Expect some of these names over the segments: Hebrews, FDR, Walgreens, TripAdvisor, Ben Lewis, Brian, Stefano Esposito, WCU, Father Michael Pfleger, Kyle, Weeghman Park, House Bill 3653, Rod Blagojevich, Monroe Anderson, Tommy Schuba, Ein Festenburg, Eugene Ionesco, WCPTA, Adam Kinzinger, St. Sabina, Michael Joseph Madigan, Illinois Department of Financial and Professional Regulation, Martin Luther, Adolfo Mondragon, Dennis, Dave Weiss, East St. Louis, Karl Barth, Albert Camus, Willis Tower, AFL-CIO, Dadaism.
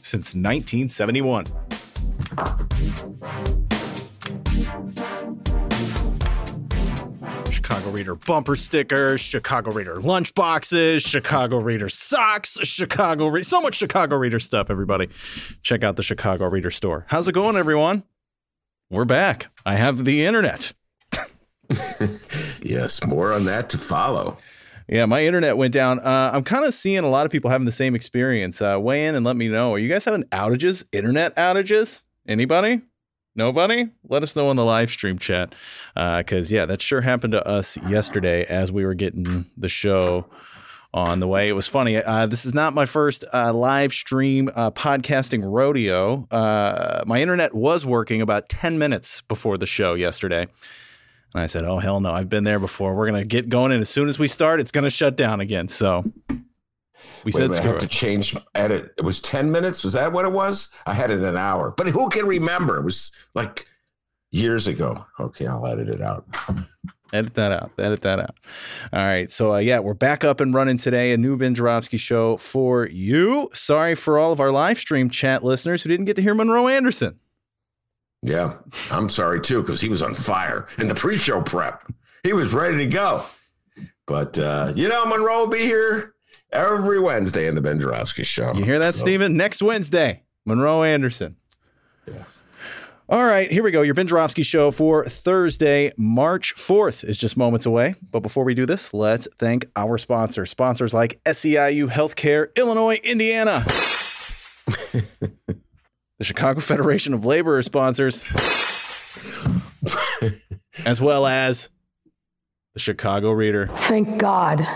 since 1971. Chicago Reader bumper stickers, Chicago Reader lunchboxes, Chicago Reader socks, so much Chicago Reader stuff, everybody. Check out the Chicago Reader store. How's it going, everyone? We're back. I have the internet. Yes, more on that to follow. Yeah, my internet went down. I'm kind of seeing a lot of people having the same experience. Weigh in and let me know. Are you guys having outages? Internet outages? Anybody? Nobody? Let us know on the live stream chat. Because, yeah, that sure happened to us yesterday as we were getting the show on the way. It was funny. This is not my first live stream podcasting rodeo. My internet was working about 10 minutes before the show yesterday. And I said, oh, hell no, I've been there before. We're going to get going. And as soon as we start, it's going to shut down again. So we said, I have to change edit. It was 10 minutes. Was that what it was? I had it an hour, but who can remember? It was like years ago. Okay, I'll edit it out. Edit that out. All right. So, yeah, we're back up and running today. A new Ben Joravsky show for you. Sorry for all of our live stream chat listeners who didn't get to hear Monroe Anderson. Yeah, I'm sorry, too, because he was on fire in the pre-show prep. He was ready to go. But, you know, Monroe will be here every Wednesday in the Ben Joravsky Show. You hear that, so. Steven? Next Wednesday, Monroe Anderson. Yeah. All right, here we go. Your Ben Joravsky Show for Thursday, March 4th is just moments away. But before we do this, let's thank our sponsors. Sponsors like SEIU Healthcare, Illinois, Indiana. The Chicago Federation of Labor sponsors, as well as the Chicago Reader. Thank God.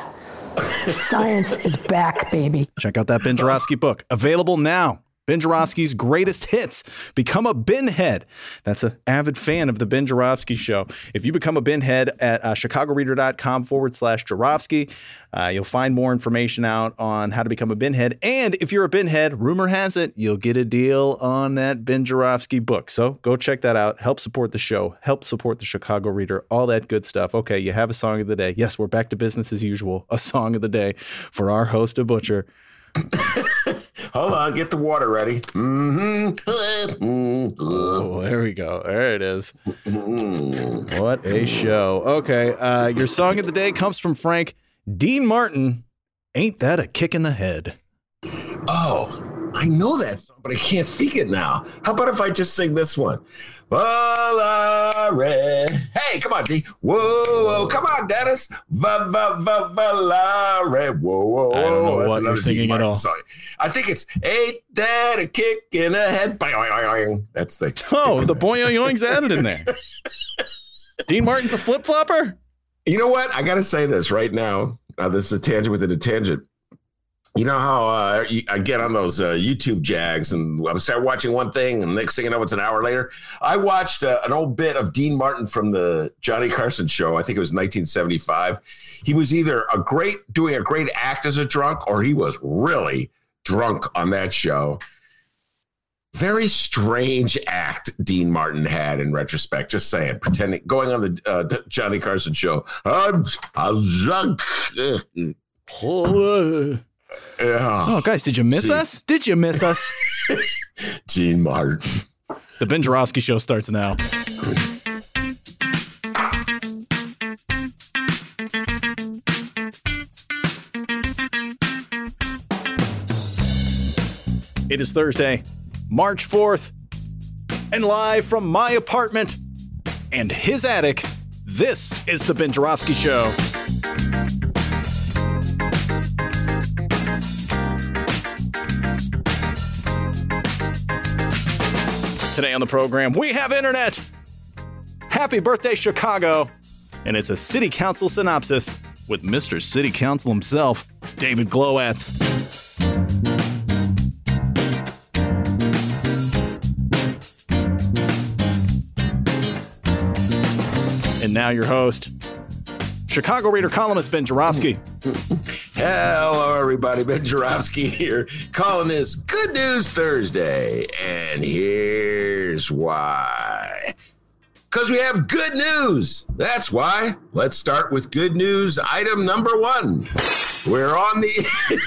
Science is back, baby. Check out that Ben Joravsky book. Available now. Ben Joravsky's Greatest Hits. Become a Ben Head. That's an avid fan of the Ben Joravsky Show. If you become a Ben Head at chicagoreader.com/Joravsky, you'll find more information out on how to become a Ben Head. And if you're a Ben Head, rumor has it, you'll get a deal on that Ben Joravsky book. So go check that out. Help support the show. Help support the Chicago Reader. All that good stuff. Okay, you have a song of the day. Yes, we're back to business as usual. A song of the day for our host, A Butcher. Hold on, get the water ready. Mm-hmm. Oh, there we go. There it is. What a show. Okay, your song of the day comes from Frank Dean Martin. Ain't that a kick in the head? Oh, I know that song, but I can't think it now. How about if I just sing this one? Valerie. Hey, come on, D. Whoa. Come on, Dennis. Valerie. Whoa. I don't know what you're singing at all. Sorry. I think it's ain't that a kick in the head. That's the. Oh, the boing-oing's added in there. Dean Martin's a flip-flopper? You know what? I got to say this right now. This is a tangent within a tangent. You know how I get on those YouTube jags and I start watching one thing and next thing you know, it's an hour later. I watched an old bit of Dean Martin from the Johnny Carson show. I think it was 1975. He was either doing a great act as a drunk or he was really drunk on that show. Very strange act Dean Martin had in retrospect. Just saying, pretending, going on the Johnny Carson show. I'm drunk. Yeah. Oh, guys, did you miss us? Did you miss us? Dean Martin. The Ben Joravsky Show starts now. It is Thursday, March 4th, and live from my apartment and his attic, this is The Ben Joravsky Show. Today on the program, we have internet. Happy birthday, Chicago. And it's a city council synopsis with Mr. City Council himself, David Glowacki. And now your host, Chicago Reader columnist Ben Joravsky. Hello, everybody. Ben Joravsky here, columnist Good News Thursday. And here's why. Because we have good news. That's why. Let's start with good news item number one. We're on the...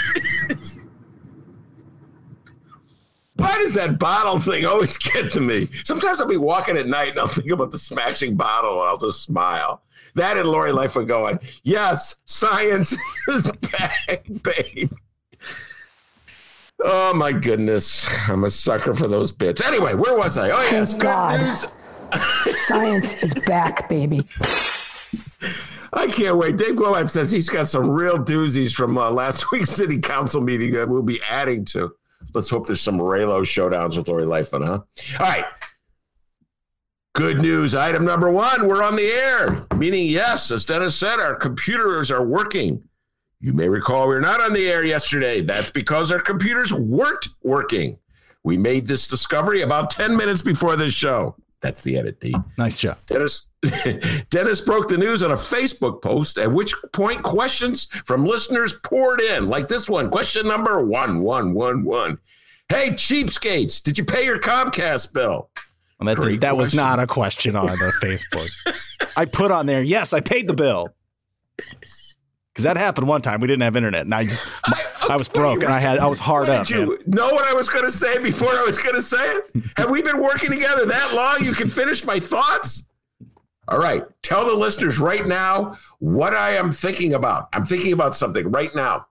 Why does that bottle thing always get to me? Sometimes I'll be walking at night and I'll think about the smashing bottle and I'll just smile. That and Lori Lightfoot going, yes, science is back, babe. Oh, my goodness. I'm a sucker for those bits. Anyway, where was I? Oh, yes, good news. Science is back, baby. I can't wait. Dave Glowacki says he's got some real doozies from last week's city council meeting that we'll be adding to. Let's hope there's some Raylo showdowns with Lori Lightfoot, huh? All right. Good news. Item number one, we're on the air. Meaning, yes, as Dennis said, our computers are working. You may recall we were not on the air yesterday. That's because our computers weren't working. We made this discovery about 10 minutes before this show. That's the edit, D. Nice job. Dennis broke the news on a Facebook post, at which point questions from listeners poured in, like this one. Question number 1111. Hey, cheapskates, did you pay your Comcast bill? Well, that was not a question on the Facebook. I put on there, yes, I paid the bill. Because that happened one time. We didn't have internet, and I was broke, and I was hard up. Did you know what I was going to say before I was going to say it? Have we been working together that long? You can finish my thoughts? All right. Tell the listeners right now what I am thinking about. I'm thinking about something right now.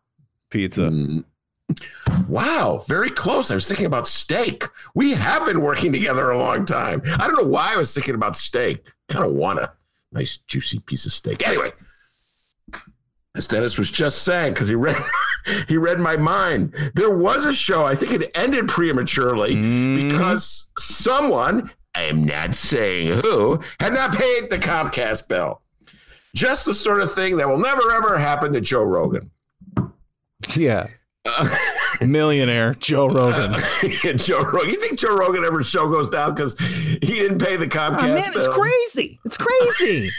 Pizza. Wow. Very close. I was thinking about steak. We have been working together a long time. I don't know why I was thinking about steak. Kind of want a nice, juicy piece of steak. Anyway. As Dennis was just saying, because he read my mind. There was a show, I think it ended prematurely because someone, I'm not saying who, had not paid the Comcast bill. Just the sort of thing that will never, ever happen to Joe Rogan. Yeah. Millionaire Joe Rogan. Joe Rogan. You think Joe Rogan ever show goes down because he didn't pay the Comcast bill? Oh, man, it's crazy. It's crazy.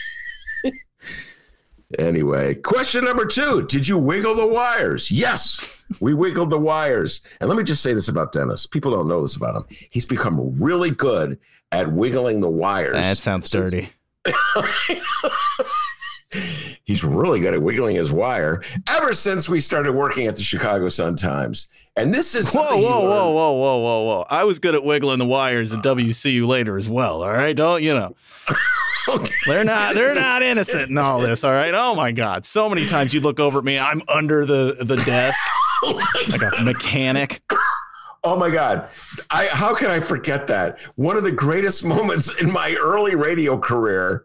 Anyway, question number two, did you wiggle the wires? Yes, we wiggled the wires. And let me just say this about Dennis. People don't know this about him. He's become really good at wiggling the wires. That sounds dirty. He's really good at wiggling his wire ever since we started working at the Chicago Sun-Times. And this is whoa. I was good at wiggling the wires at WCU later as well. All right. Don't, you know. Okay. They're not innocent in all this, all right? Oh, my God. So many times you look over at me, I'm under the desk like a mechanic. Oh, my God. How can I forget that? One of the greatest moments in my early radio career.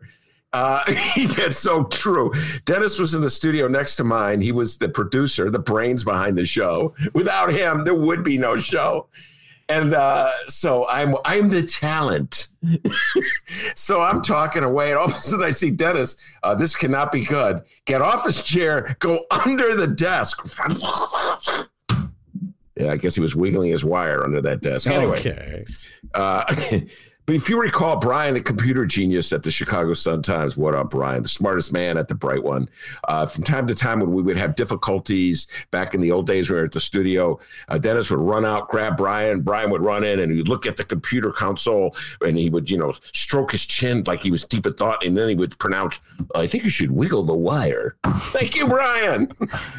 That's so true. Dennis was in the studio next to mine. He was the producer, the brains behind the show. Without him, there would be no show. And so I'm the talent. So I'm talking away, and all of a sudden I see Dennis. This cannot be good. Get off his chair. Go under the desk. Yeah, I guess he was wiggling his wire under that desk. Anyway, okay. But if you recall, Brian, the computer genius at the Chicago Sun-Times, what up, Brian, the smartest man at the Bright One. From time to time when we would have difficulties back in the old days, we were at the studio, Dennis would run out, grab Brian. Brian would run in and he'd look at the computer console and he would, stroke his chin like he was deep in thought. And then he would pronounce, I think you should wiggle the wire. Thank you, Brian.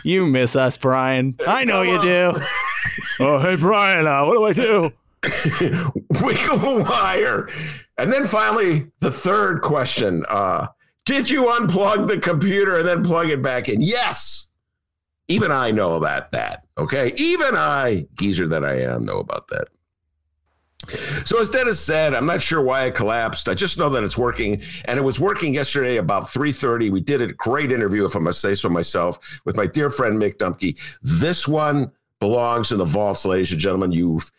You miss us, Brian. I know you do. Oh, hey, Brian, what do I do? Wiggle the wire. And then finally, the third question. Did you unplug the computer and then plug it back in? Yes. Even I know about that, okay? Even I, geezer that I am, know about that. So as Dennis said, I'm not sure why it collapsed. I just know that it's working, and it was working yesterday about 3:30. We did a great interview, if I must say so myself, with my dear friend Mick Dumke. This one belongs in the vaults, ladies and gentlemen. You've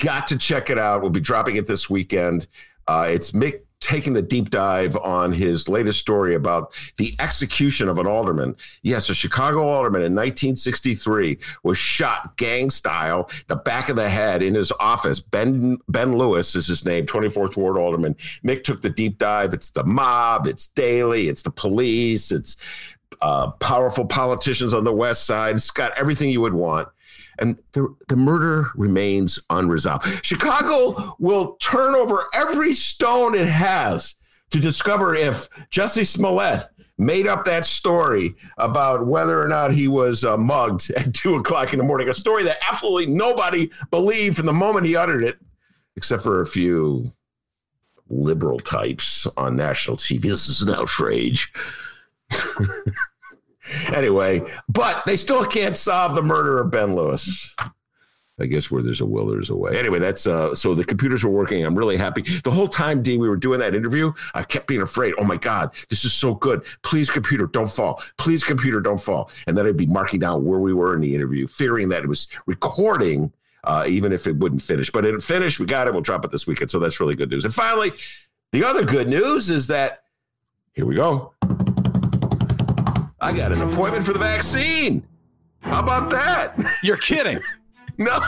got to check it out. We'll be dropping it this weekend. It's Mick taking the deep dive on his latest story about the execution of an alderman. Yes, a Chicago alderman in 1963 was shot gang style, the back of the head in his office. Ben Lewis is his name, 24th Ward alderman. Mick took the deep dive. It's the mob, it's Daley, it's the police, it's powerful politicians on the West Side. It's got everything you would want. And the murder remains unresolved. Chicago will turn over every stone it has to discover if Jussie Smollett made up that story about whether or not he was mugged at 2 o'clock in the morning, a story that absolutely nobody believed from the moment he uttered it, except for a few liberal types on national TV. This is an outrage. Anyway, but they still can't solve the murder of Ben Lewis. I guess where there's a will, there's a way. Anyway, that's so the computers were working. I'm really happy. The whole time, D, we were doing that interview, I kept being afraid. Oh, my God, this is so good. Please, computer, don't fall. Please, computer, don't fall. And then I'd be marking down where we were in the interview, fearing that it was recording, even if it wouldn't finish. But it finished. We got it. We'll drop it this weekend. So that's really good news. And finally, the other good news is that, here we go, I got an appointment for the vaccine. How about that? You're kidding. No.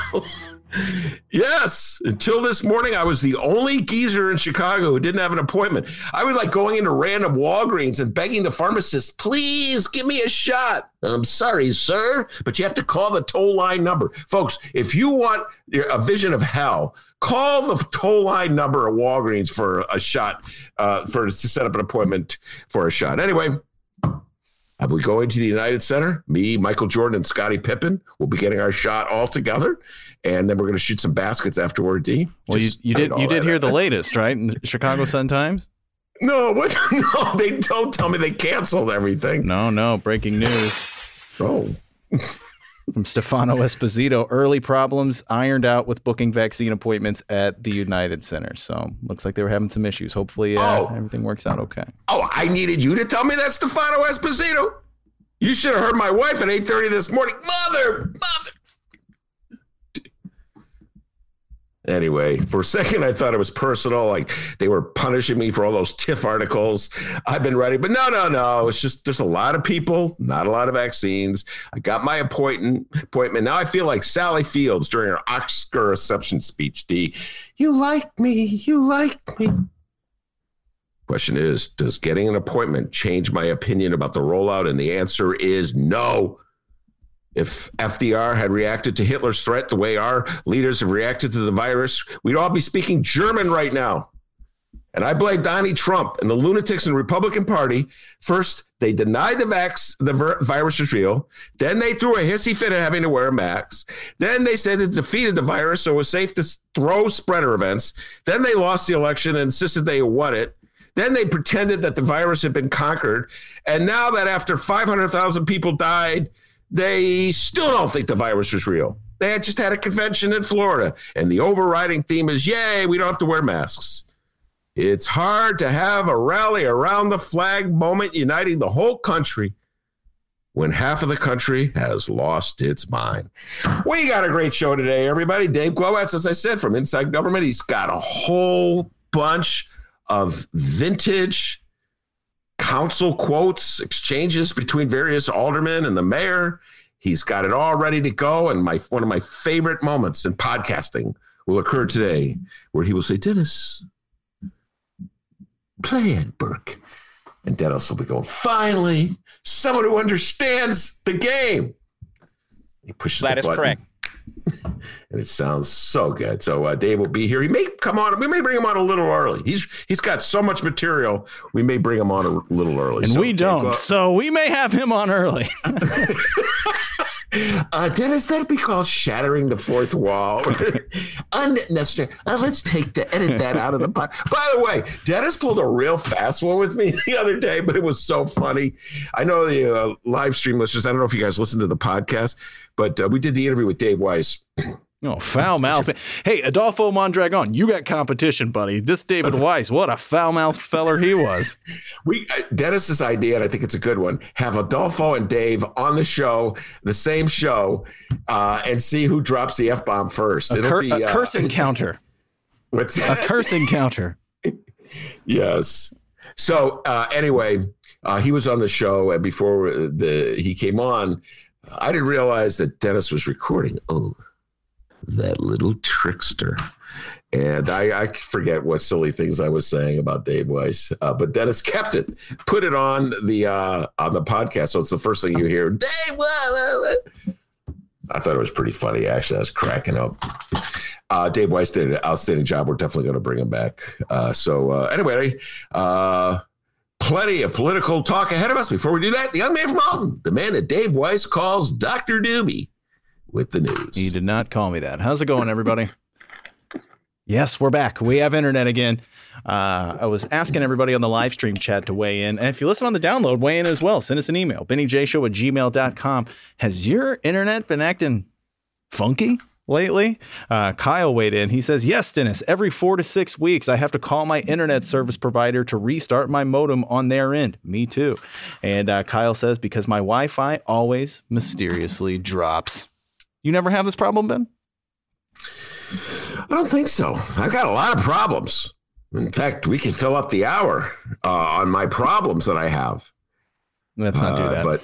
Yes. Until this morning, I was the only geezer in Chicago who didn't have an appointment. I was like going into random Walgreens and begging the pharmacist, please give me a shot. I'm sorry, sir, but you have to call the toll line number. Folks, if you want a vision of hell, call the toll line number at Walgreens for a shot, to set up an appointment for a shot. Anyway. I will go into the United Center. Me, Michael Jordan, and Scottie Pippen will be getting our shot all together, and then we're going to shoot some baskets afterward. D. Well, you did hear the latest, right? In the Chicago Sun-Times. No, what? No, they don't tell me they canceled everything. No, breaking news. Oh. From Stefano Esposito, early problems ironed out with booking vaccine appointments at the United Center. So looks like they were having some issues. Hopefully everything works out okay. Oh, I needed you to tell me that, Stefano Esposito. You should have heard my wife at 8:30 this morning. Mother. Anyway, for a second, I thought it was personal, like they were punishing me for all those TIF articles I've been writing. But no. It's just there's a lot of people, not a lot of vaccines. I got my appointment. Now I feel like Sally Fields during her Oscar reception speech, D. You like me. Question is, does getting an appointment change my opinion about the rollout? And the answer is no. If FDR had reacted to Hitler's threat the way our leaders have reacted to the virus, we'd all be speaking German right now. And I blame Donnie Trump and the lunatics in the Republican Party. First, they denied the virus was real. Then they threw a hissy fit at having to wear masks. Then they said it defeated the virus, so it was safe to throw spreader events. Then they lost the election and insisted they won it. Then they pretended that the virus had been conquered. And now that after 500,000 people died, they still don't think the virus was real. They had just had a convention in Florida, and the overriding theme is, yay, we don't have to wear masks. It's hard to have a rally around the flag moment uniting the whole country when half of the country has lost its mind. We got a great show today, everybody. Dave Glowacki, as I said, from Inside Government. He's got a whole bunch of vintage council quotes, exchanges between various aldermen and the mayor. He's got it all ready to go. And one of my favorite moments in podcasting will occur today, where he will say, Dennis, play it, Burke. And Dennis will be going, finally, someone who understands the game. He pushes the button. That is correct. And it sounds so good. So Dave will be here. He may come on. We may bring him on a little early. He's got so much material. We may bring him on a little early. And so we don't. So we may have him on early. Dennis, that'd be called shattering the fourth wall. Unnecessary. Let's edit that out of the pot. By the way, Dennis pulled a real fast one with me the other day, but it was so funny. I know the live stream listeners, I don't know if you guys listen to the podcast, but we did the interview with Dave Weiss. Oh, foul mouth. Hey, Adolfo Mondragon, you got competition, buddy. This David Weiss, what a foul mouthed feller he was. Dennis's idea, and I think it's a good one, have Adolfo and Dave on the show, the same show, and see who drops the F-bomb first. It'll be a curse encounter. What's that? A curse encounter. Yes. So anyway, he was on the show, and before he came on, I didn't realize that Dennis was recording. Oh, that little trickster. And I forget what silly things I was saying about Dave Weiss, but Dennis kept it, put it on the podcast. So it's the first thing you hear. Dave Weiss. I thought it was pretty funny. Actually, I was cracking up. Dave Weiss did an outstanding job. We're definitely going to bring him back. So anyway, plenty of political talk ahead of us. Before we do that, the young man from Alton, the man that Dave Weiss calls Dr. Doobie, with the news. He did not call me that. How's it going, everybody? Yes, we're back. We have internet again. I was asking everybody on the live stream chat to weigh in. And if you listen on the download, weigh in as well. Send us an email. BennyJShow@gmail.com. Has your internet been acting funky lately? Kyle weighed in. He says, yes, Dennis, every 4 to 6 weeks, I have to call my internet service provider to restart my modem on their end. Me too. And Kyle says, because my Wi-Fi always mysteriously drops. You never have this problem, Ben? I don't think so. I've got a lot of problems. In fact, we can fill up the hour on my problems that I have. Let's not do that. But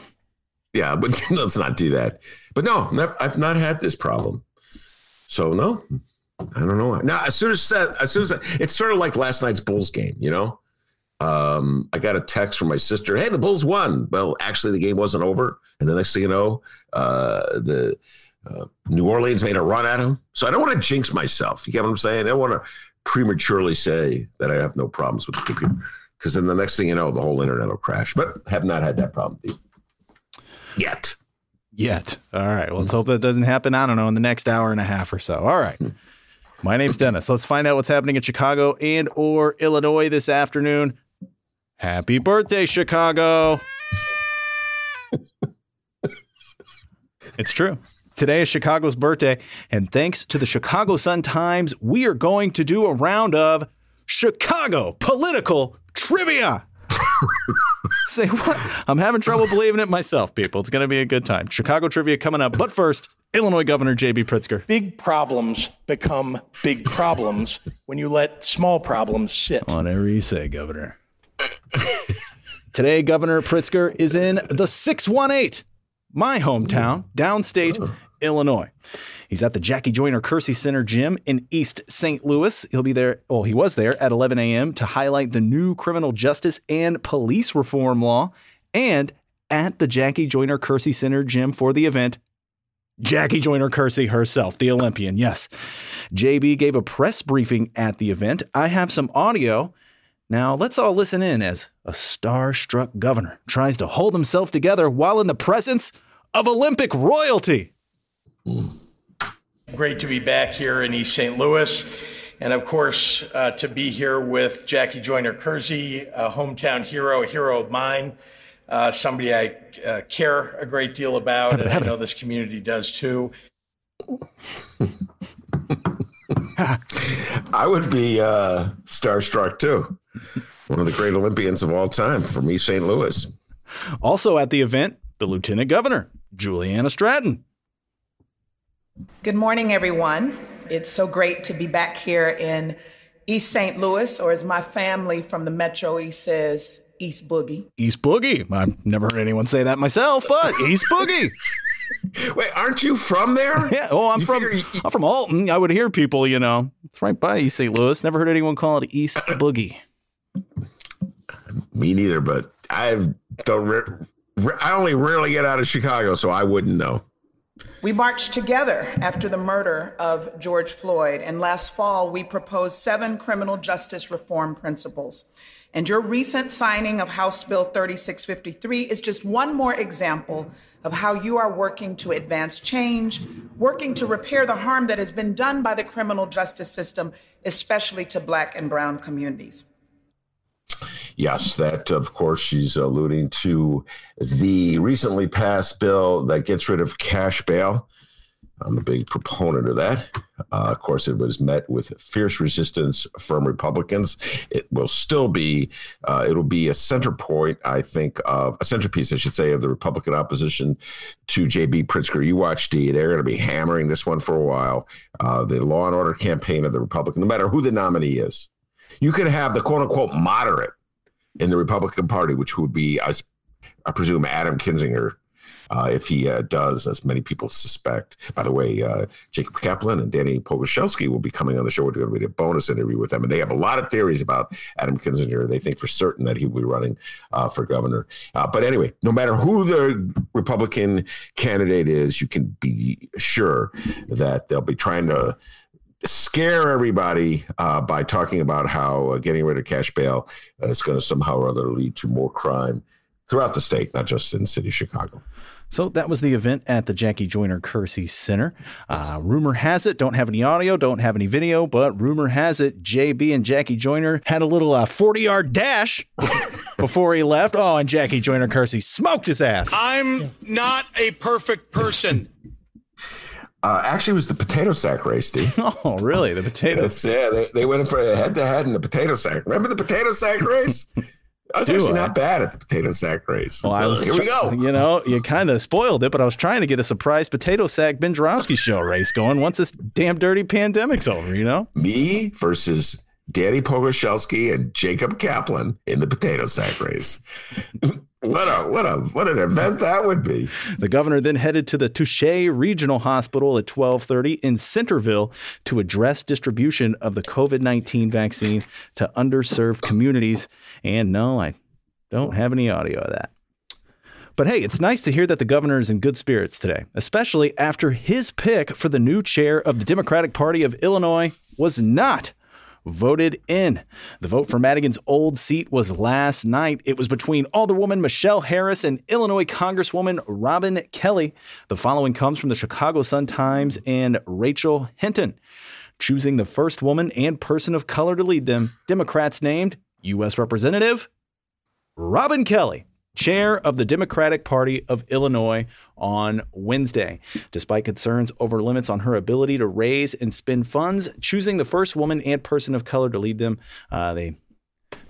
let's not do that. But no, I've not had this problem. So no, I don't know. Now, as soon as it's sort of like last night's Bulls game, you know, I got a text from my sister. Hey, the Bulls won. Well, actually, the game wasn't over. And the next thing you know, New Orleans made a run at him. So I don't want to jinx myself. You get what I'm saying? I don't want to prematurely say that I have no problems with the computer, because then the next thing you know, the whole internet will crash. But have not had that problem yet. All right. Well, let's hope that doesn't happen. I don't know, in the next hour and a half or so. All right. My name's Dennis. Let's find out what's happening in Chicago and or Illinois this afternoon. Happy birthday, Chicago. It's true. Today is Chicago's birthday, and thanks to the Chicago Sun-Times, we are going to do a round of Chicago political trivia. Say what? I'm having trouble believing it myself, people. It's going to be a good time. Chicago trivia coming up, but first, Illinois Governor J.B. Pritzker. Big problems become big problems when you let small problems sit. Whatever you say, Governor. Today, Governor Pritzker is in the 618, my hometown, downstate Illinois. He's at the Jackie Joyner-Kersee Center Gym in East St. Louis. He'll be there. Well, he was there at 11 a.m. to highlight the new criminal justice and police reform law. And at the Jackie Joyner-Kersee Center Gym for the event, Jackie Joyner-Kersee herself, the Olympian. Yes. JB gave a press briefing at the event. I have some audio. Now, let's all listen in as a starstruck governor tries to hold himself together while in the presence of Olympic royalty. Great to be back here in East St. Louis. And of course, to be here with Jackie Joyner-Kersee, a hometown hero, a hero of mine, somebody I care a great deal about. And I know this community does too. I would be starstruck too. One of the great Olympians of all time from East St. Louis. Also at the event, the Lieutenant Governor, Juliana Stratton. Good morning, everyone. It's so great to be back here in East St. Louis, or as my family from the Metro East says, East Boogie. East Boogie. I've never heard anyone say that myself, but East Boogie. Wait, aren't you from there? Yeah, well, I'm from Alton. I would hear people, you know, it's right by East St. Louis. Never heard anyone call it East Boogie. Me neither, but I only rarely get out of Chicago, so I wouldn't know. We marched together after the murder of George Floyd, and last fall we proposed 7 criminal justice reform principles. And your recent signing of House Bill 3653 is just one more example of how you are working to advance change, working to repair the harm that has been done by the criminal justice system, especially to Black and Brown communities. Yes, that, of course, she's alluding to the recently passed bill that gets rid of cash bail. I'm a big proponent of that. Of course, it was met with fierce resistance from Republicans. It will still be, it'll be a center point, I think, of a centerpiece, I should say, of the Republican opposition to J.B. Pritzker. You watch, D, they're going to be hammering this one for a while. The law and order campaign of the Republican, no matter who the nominee is. You could have the quote unquote moderate in the Republican Party, which would be, I presume, Adam Kinzinger. If he does, as many people suspect. By the way, Jacob Kaplan and Danny Pogorzelski will be coming on the show. We're going to do a bonus interview with them. And they have a lot of theories about Adam Kinzinger. They think for certain that he will be running for governor. But anyway, no matter who the Republican candidate is, you can be sure that they'll be trying to scare everybody by talking about how getting rid of cash bail is going to somehow or other lead to more crime throughout the state, not just in the city of Chicago. So that was the event at the Jackie Joyner-Kersee Center. Rumor has it, don't have any audio, don't have any video, but rumor has it, JB and Jackie Joyner had a little 40-yard dash before he left. Oh, and Jackie Joyner-Kersee smoked his ass. I'm not a perfect person. Actually, it was the potato sack race, Steve. Oh, really? The potatoes? Yeah, they went in for a head-to-head in the potato sack. Remember the potato sack race? I was actually not bad at the potato sack race. Well, Here we go. You know, you kind of spoiled it, but I was trying to get a surprise potato sack Ben Joravsky show race going once this damn dirty pandemic's over, you know? Me versus Danny Pogorzelski and Jacob Kaplan in the potato sack race. What an event that would be. The governor then headed to the Touche Regional Hospital at 12:30 in Centerville to address distribution of the COVID-19 vaccine to underserved communities. And no, I don't have any audio of that. But hey, it's nice to hear that the governor is in good spirits today, especially after his pick for the new chair of the Democratic Party of Illinois was not voted in. The vote for Madigan's old seat was last night. It was between Alderwoman Michelle Harris and Illinois Congresswoman Robin Kelly. The following comes from the Chicago Sun-Times and Rachel Hinton. Choosing the first woman and person of color to lead them, Democrats named U.S. Representative Robin Kelly, chair of the Democratic Party of Illinois, on Wednesday. Despite concerns over limits on her ability to raise and spend funds, choosing the first woman and person of color to lead them, they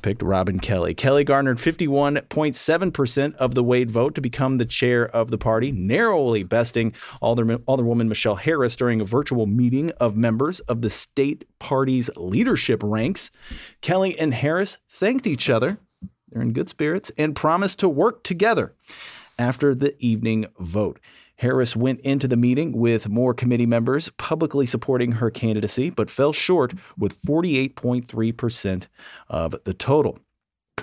picked Robin Kelly. Kelly garnered 51.7% of the Wade vote to become the chair of the party, narrowly besting Alderwoman Michelle Harris during a virtual meeting of members of the state party's leadership ranks. Kelly and Harris thanked each other. They're in good spirits and promised to work together after the evening vote. Harris went into the meeting with more committee members publicly supporting her candidacy, but fell short with 48.3% of the total.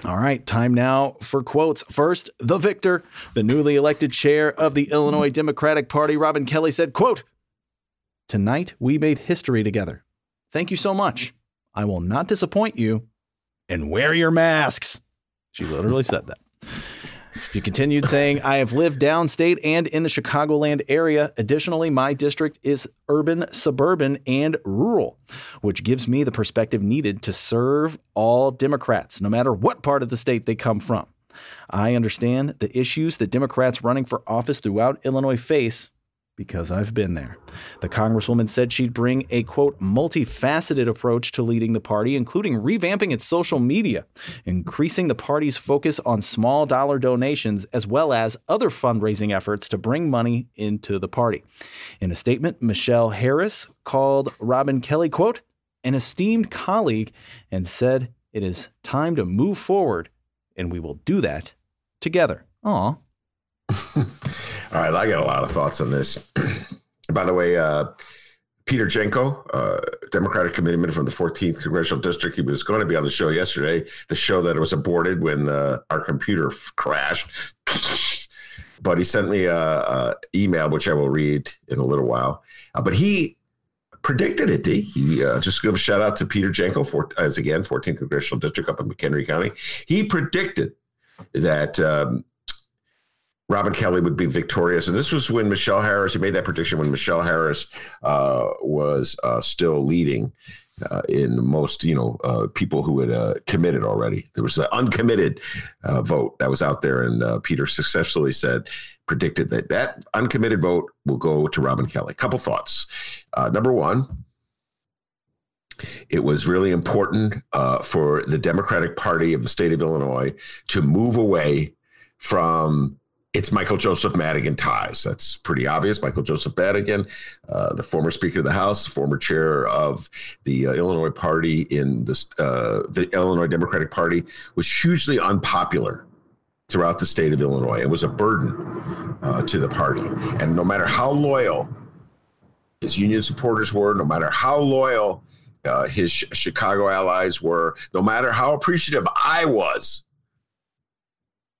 All right, time now for quotes. First, the victor, the newly elected chair of the Illinois Democratic Party, Robin Kelly, said, quote, "Tonight we made history together. Thank you so much. I will not disappoint you, and wear your masks." She literally said that. She continued saying, "I have lived downstate and in the Chicagoland area. Additionally, my district is urban, suburban, and rural, which gives me the perspective needed to serve all Democrats, no matter what part of the state they come from. I understand the issues that Democrats running for office throughout Illinois face, because I've been there." The Congresswoman said she'd bring a, quote, "multifaceted approach to leading the party, including revamping its social media, increasing the party's focus on small dollar donations, as well as other fundraising efforts to bring money into the party." In a statement, Michelle Harris called Robin Kelly, quote, "an esteemed colleague," and said, "it is time to move forward, and we will do that together." Aw. All right, I got a lot of thoughts on this. By the way, Peter Janko, Democratic committeeman from the 14th Congressional District, he was going to be on the show yesterday, the show that was aborted when our computer crashed. But he sent me an email, which I will read in a little while. But he predicted it, D. He just give a shout out to Peter Janko, as again, 14th Congressional District up in McHenry County. He predicted that Robin Kelly would be victorious. And this was when Michelle Harris, he made that prediction when Michelle Harris was still leading in most, people who had committed already. There was the uncommitted vote that was out there. And Peter successfully predicted that uncommitted vote will go to Robin Kelly. Couple thoughts. Number one, it was really important for the Democratic Party of the state of Illinois to move away from its Michael Joseph Madigan ties. That's pretty obvious. Michael Joseph Madigan, the former Speaker of the House, former chair of the Illinois Party in the Illinois Democratic Party, was hugely unpopular throughout the state of Illinois. It was a burden to the party. And no matter how loyal his union supporters were, no matter how loyal his Chicago allies were, no matter how appreciative I was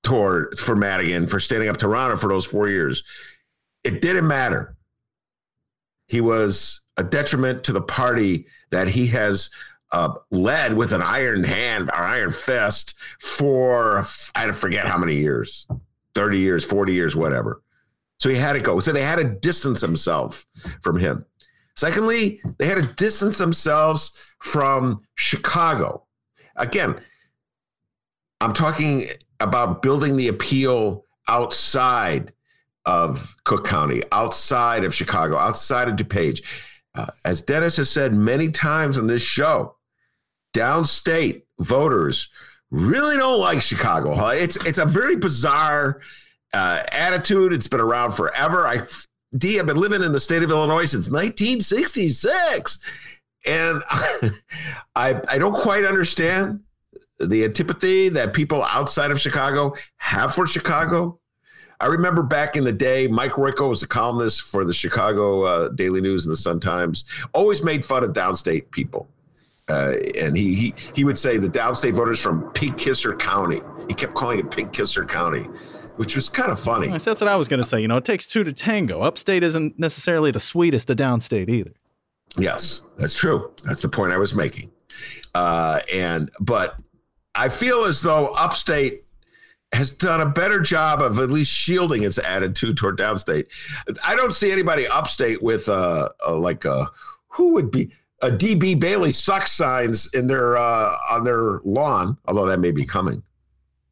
for Madigan, for standing up to Ronna for those 4 years, it didn't matter. He was a detriment to the party that he has led with an iron hand or iron fist for, I forget how many years, 30 years, 40 years, whatever. So he had to go. So they had to distance themselves from him. Secondly, they had to distance themselves from Chicago. Again, I'm talking about building the appeal outside of Cook County, outside of Chicago, outside of DuPage. As Dennis has said many times on this show, downstate voters really don't like Chicago. Huh? It's a very bizarre attitude. It's been around forever. I've been living in the state of Illinois since 1966, and I don't quite understand the antipathy that people outside of Chicago have for Chicago. I remember back in the day, Mike Rico was a columnist for the Chicago Daily News and the Sun-Times, always made fun of downstate people. And he would say the downstate voters from Pig Kisser County. He kept calling it Pig Kisser County, which was kind of funny. That's what I was going to say. It takes two to tango. Upstate isn't necessarily the sweetest to downstate either. Yes, that's true. That's the point I was making. But I feel as though upstate has done a better job of at least shielding its attitude toward downstate. I don't see anybody upstate with who would be a D.B. Bailey sucks signs in their on their lawn, although that may be coming.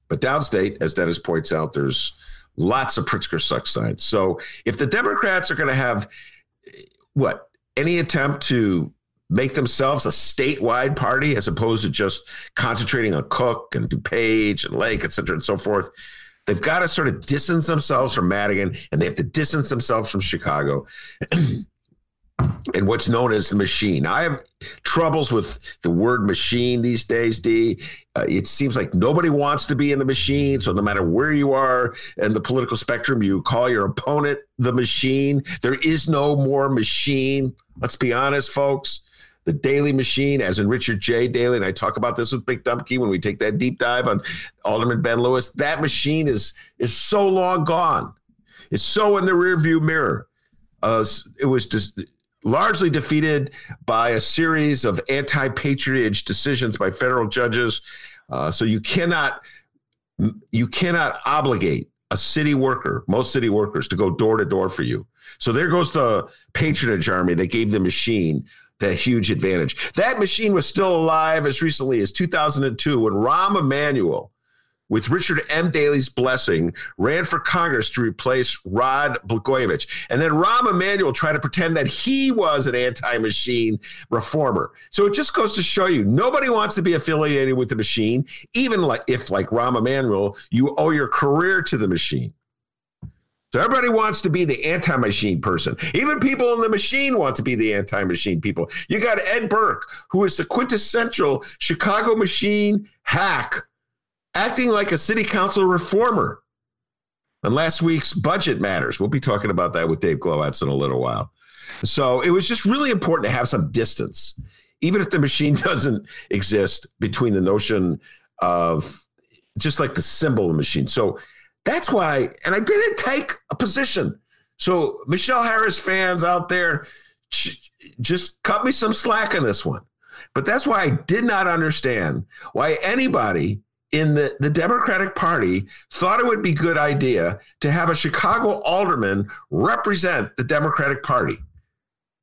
But downstate, as Dennis points out, there's lots of Pritzker sucks signs. So if the Democrats are going to have any attempt to make themselves a statewide party as opposed to just concentrating on Cook and DuPage and Lake, et cetera, and so forth, they've got to sort of distance themselves from Madigan, and they have to distance themselves from Chicago and what's known as the machine. I have troubles with the word machine these days, D. It seems like nobody wants to be in the machine. So no matter where you are in the political spectrum, you call your opponent the machine. There is no more machine. Let's be honest, folks. The Daily Machine, as in Richard J. Daley, and I talk about this with Big Dumke when we take that deep dive on Alderman Ben Lewis, that machine is so long gone. It's so in the rearview mirror. It was just largely defeated by a series of anti-patronage decisions by federal judges. So you cannot obligate a city worker, most city workers, to go door to door for you. So there goes the patronage army that gave the machine that huge advantage. That machine was still alive as recently as 2002 when Rahm Emanuel, with Richard M. Daley's blessing, ran for Congress to replace Rod Blagojevich. And then Rahm Emanuel tried to pretend that he was an anti-machine reformer. So it just goes to show you, nobody wants to be affiliated with the machine, even if Rahm Emanuel, you owe your career to the machine. So everybody wants to be the anti-machine person. Even people in the machine want to be the anti-machine people. You got Ed Burke, who is the quintessential Chicago machine hack, acting like a city council reformer on last week's budget matters. We'll be talking about that with Dave Glowacki in a little while. So it was just really important to have some distance, even if the machine doesn't exist, between the notion of just like the symbol of the machine. So That's why, and I didn't take a position. So Michelle Harris fans out there, just cut me some slack on this one. But that's why I did not understand why anybody in the Democratic Party thought it would be a good idea to have a Chicago alderman represent the Democratic Party.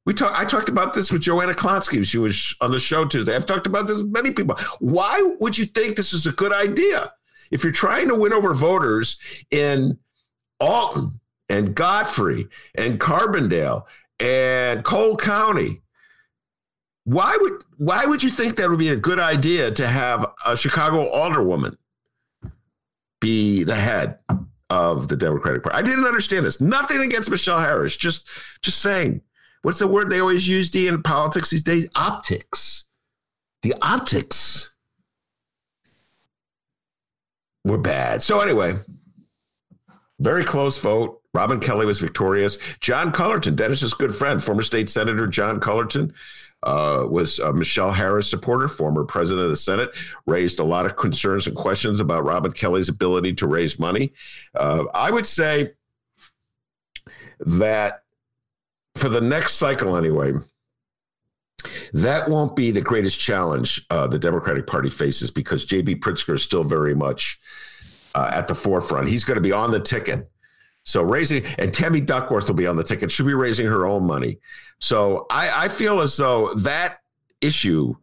I talked about this with Joanna Klonsky. She was on the show Tuesday. I've talked about this with many people. Why would you think this is a good idea? If you're trying to win over voters in Alton and Godfrey and Carbondale and Cole County, why would you think that would be a good idea to have a Chicago alderwoman be the head of the Democratic Party? I didn't understand this. Nothing against Michelle Harris. Just saying. What's the word they always use, D, in politics these days? Optics. The optics were bad. So anyway, very close vote. Robin Kelly was victorious. John Cullerton, Dennis's good friend, former state senator John Cullerton, was a Michelle Harris supporter, former president of the Senate, raised a lot of concerns and questions about Robin Kelly's ability to raise money. I would say that for the next cycle anyway, that won't be the greatest challenge the Democratic Party faces, because J.B. Pritzker is still very much at the forefront. He's going to be on the ticket. So and Tammy Duckworth will be on the ticket. She'll be raising her own money. So I feel as though that issue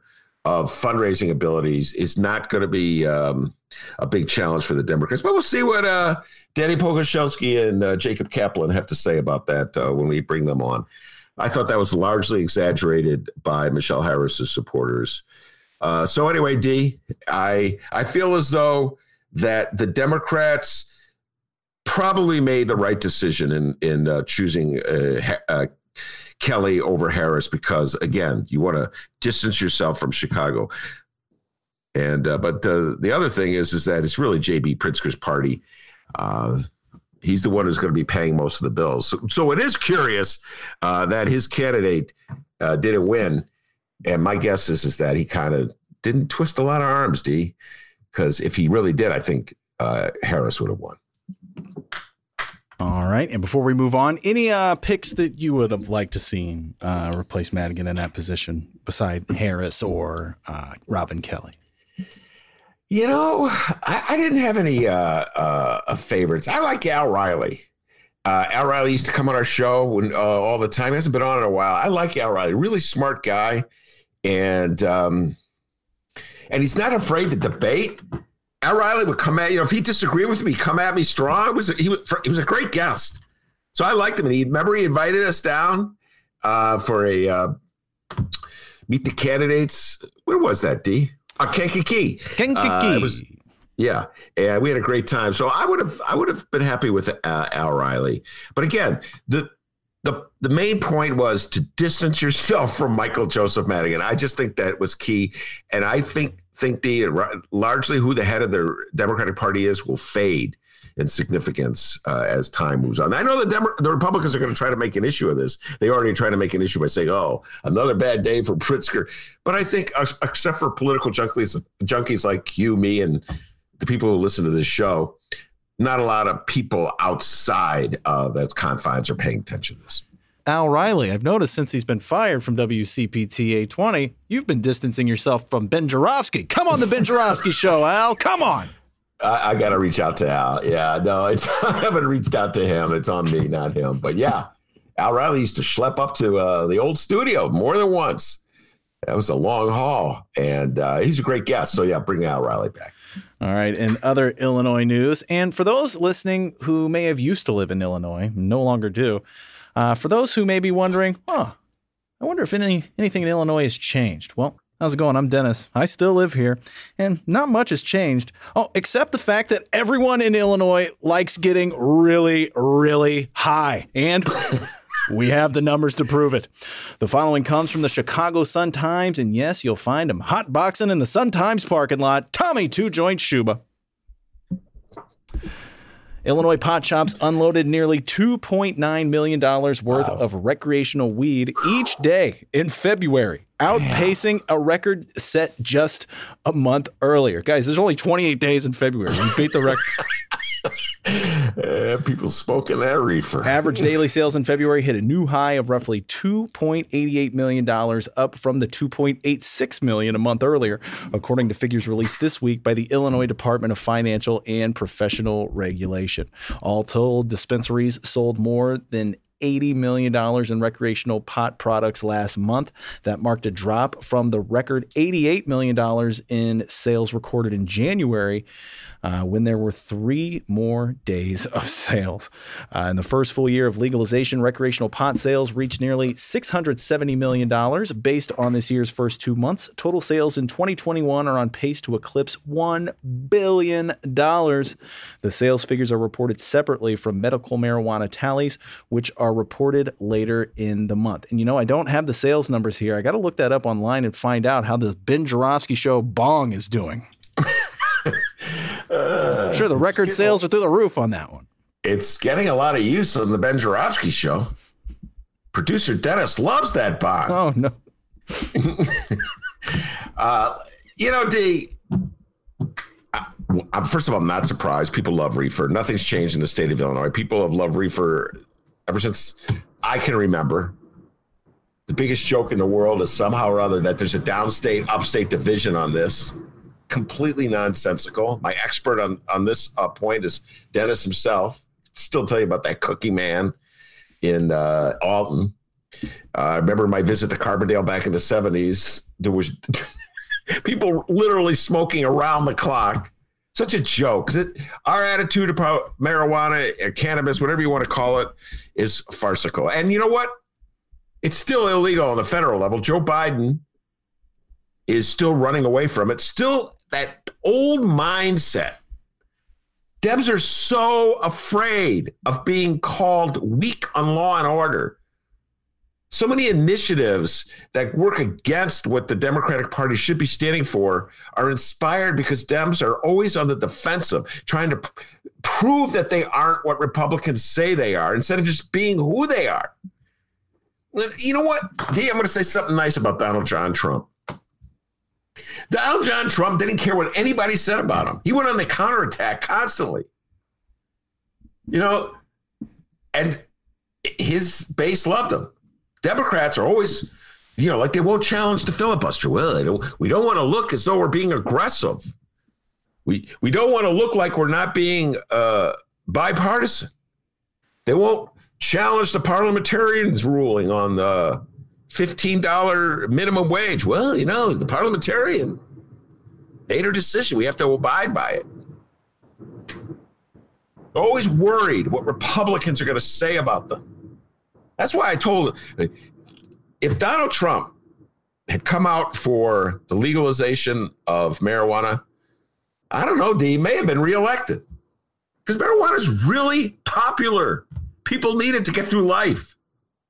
of fundraising abilities is not going to be a big challenge for the Democrats. But we'll see what Danny Pogorzelski and Jacob Kaplan have to say about that when we bring them on. I thought that was largely exaggerated by Michelle Harris's supporters. So anyway, D, I feel as though that the Democrats probably made the right decision in choosing Kelly over Harris, because again, you want to distance yourself from Chicago. And but the other thing is that it's really J.B. Pritzker's party. He's the one who's going to be paying most of the bills. So it is curious that his candidate didn't win. And my guess is that he kind of didn't twist a lot of arms, D, because if he really did, I think Harris would have won. All right. And before we move on, any picks that you would have liked to see replace Madigan in that position beside Harris or Robin Kelly? You know, I didn't have any favorites. I like Al Riley. Al Riley used to come on our show all the time. He hasn't been on in a while. I like Al Riley. Really smart guy. And he's not afraid to debate. Al Riley would come at, if he disagreed with me, come at me strong. He was a great guest. So I liked him. And he invited us down for a Meet the Candidates. Where was that, D? Kankakee. Yeah, and we had a great time. So I would have been happy with Al Riley. But again, the main point was to distance yourself from Michael Joseph Madigan. I just think that was key, and I think largely who the head of the Democratic Party is will fade in significance as time moves on. I know the Republicans are going to try to make an issue of this. They already try to make an issue by saying, oh, another bad day for Pritzker. But I think except for political junkies like you, me, and the people who listen to this show, not a lot of people outside of those confines are paying attention to this. Al Riley, I've noticed since he's been fired from WCPTA 20, you've been distancing yourself from Ben Joravsky. Come on the Ben Joravsky show, Al. Come on. I got to reach out to Al. Yeah, no, I haven't reached out to him. It's on me, not him. But yeah, Al Riley used to schlep up to the old studio more than once. That was a long haul, and he's a great guest. So yeah, bring Al Riley back. All right, and other Illinois news. And for those listening who may have used to live in Illinois, no longer do, for those who may be wondering, I wonder if anything in Illinois has changed. Well, how's it going? I'm Dennis. I still live here, and not much has changed. Oh, except the fact that everyone in Illinois likes getting really, really high. And we have the numbers to prove it. The following comes from the Chicago Sun-Times, and yes, you'll find him hotboxing in the Sun-Times parking lot, Tommy Two-Joint Schuba. Illinois pot shops unloaded nearly $2.9 million worth of recreational weed each day in February, outpacing a record set just a month earlier. Guys, there's only 28 days in February. We beat the record. People smoking that reefer. Average daily sales in February hit a new high of roughly $2.88 million, up from the $2.86 million a month earlier, according to figures released this week by the Illinois Department of Financial and Professional Regulation. All told, dispensaries sold more than $80 million in recreational pot products last month. That marked a drop from the record $88 million in sales recorded in January, when there were 3 more days of sales. In the first full year of legalization, recreational pot sales reached nearly $670 million based on this year's first 2 months. Total sales in 2021 are on pace to eclipse $1 billion. The sales figures are reported separately from medical marijuana tallies, which are reported later in the month. And, you know, I don't have the sales numbers here. I got to look that up online and find out how this Ben Joravsky show Bong is doing. I'm sure the record sales are through the roof on that one. It's getting a lot of use on the Ben Joravsky show. Producer Dennis loves that Bong. Oh, no. You know, D, first of all, I'm not surprised. People love reefer. Nothing's changed in the state of Illinois. People have loved reefer ever since I can remember. The biggest joke in the world is somehow or other that there's a downstate, upstate division on this. Completely nonsensical. My expert on this point is Dennis himself. Still tell you about that cookie man in Alton. I remember my visit to Carbondale back in the 70s. There was people literally smoking around the clock. Such a joke. Our attitude about marijuana, cannabis, whatever you want to call it, is farcical. And you know what? It's still illegal on the federal level. Joe Biden is still running away from it. Still that old mindset. Debs are so afraid of being called weak on law and order. So many initiatives that work against what the Democratic Party should be standing for are inspired because Dems are always on the defensive, trying to prove that they aren't what Republicans say they are instead of just being who they are. You know what? D, I'm going to say something nice about Donald John Trump. Donald John Trump didn't care what anybody said about him. He went on the counterattack constantly. You know, and his base loved him. Democrats are always, you know, like they won't challenge the filibuster. Well, we don't want to look as though we're being aggressive. We don't want to look like we're not being bipartisan. They won't challenge the parliamentarians' ruling on the $15 minimum wage. Well, you know, the parliamentarian made her decision. We have to abide by it. They're always worried what Republicans are going to say about them. That's why I told him, if Donald Trump had come out for the legalization of marijuana, I don't know, D, may have been reelected. Because marijuana is really popular. People need it to get through life.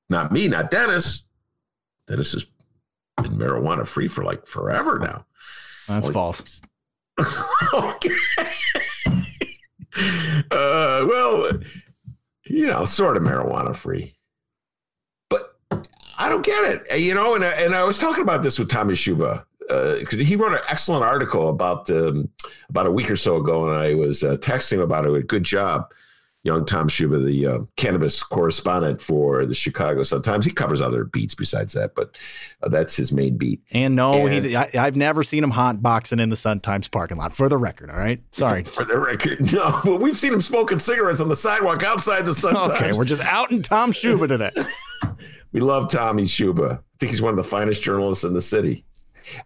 Not me, not Dennis. Dennis has been marijuana free for like forever now. That's false. Okay. Well, you know, sort of marijuana free. I don't get it, you know, and I was talking about this with Tommy Schuba because he wrote an excellent article about a week or so ago, and I was texting him about it. Good job, young Tom Schuba, the cannabis correspondent for the Chicago Sun-Times. He covers other beats besides that, but that's his main beat. And no, and, I've never seen him hot boxing in the Sun-Times parking lot, for the record, all right? Sorry. For the record, no. Well, we've seen him smoking cigarettes on the sidewalk outside the Sun-Times. Okay, we're just out in Tom Schuba today. We love Tommy Schuba. I think he's one of the finest journalists in the city.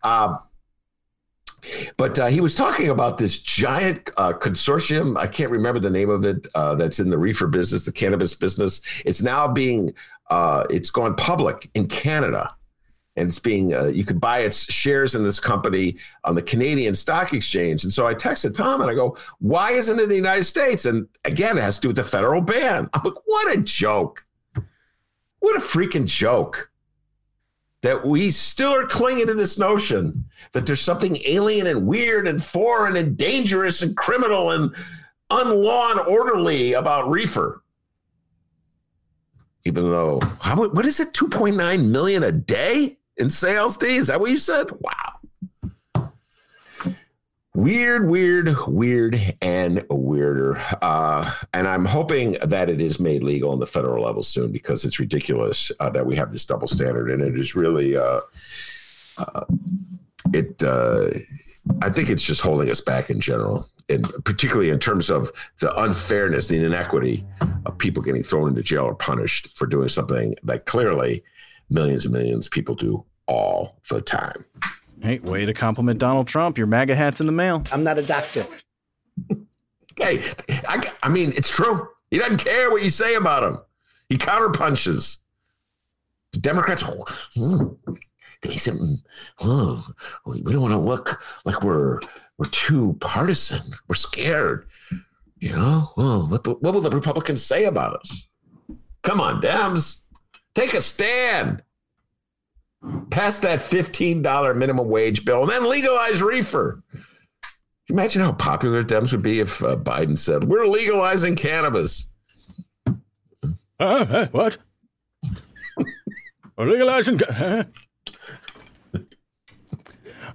But he was talking about this giant consortium. I can't remember the name of it. That's in the reefer business, the cannabis business. It's now being it's gone public in Canada. And it's being you could buy its shares in this company on the Canadian Stock Exchange. And so I texted Tom and I go, why isn't it in the United States? And again, it has to do with the federal ban. I'm like, what a joke. What a freaking joke that we still are clinging to this notion that there's something alien and weird and foreign and dangerous and criminal and unlaw and orderly about reefer. Even though, what is it, 2.9 million a day in sales? Is that what you said? Wow. Weird, and weirder. And I'm hoping that it is made legal on the federal level soon, because it's ridiculous that we have this double standard. And it is really, I think it's just holding us back in general, and particularly in terms of the unfairness, the inequity of people getting thrown into jail or punished for doing something that clearly millions and millions of people do all the time. Hey, way to compliment Donald Trump. Your MAGA hat's in the mail. I'm not a doctor. Hey, I mean, it's true. He doesn't care what you say about him. He counterpunches. The Democrats, they said, we don't want to look like we're too partisan. We're scared. You know, what will the Republicans say about us? Come on, Dems. Take a stand. Pass that $15 minimum wage bill and then legalize reefer. Imagine how popular Dems would be if Biden said, we're legalizing cannabis. What? We're legalizing cannabis.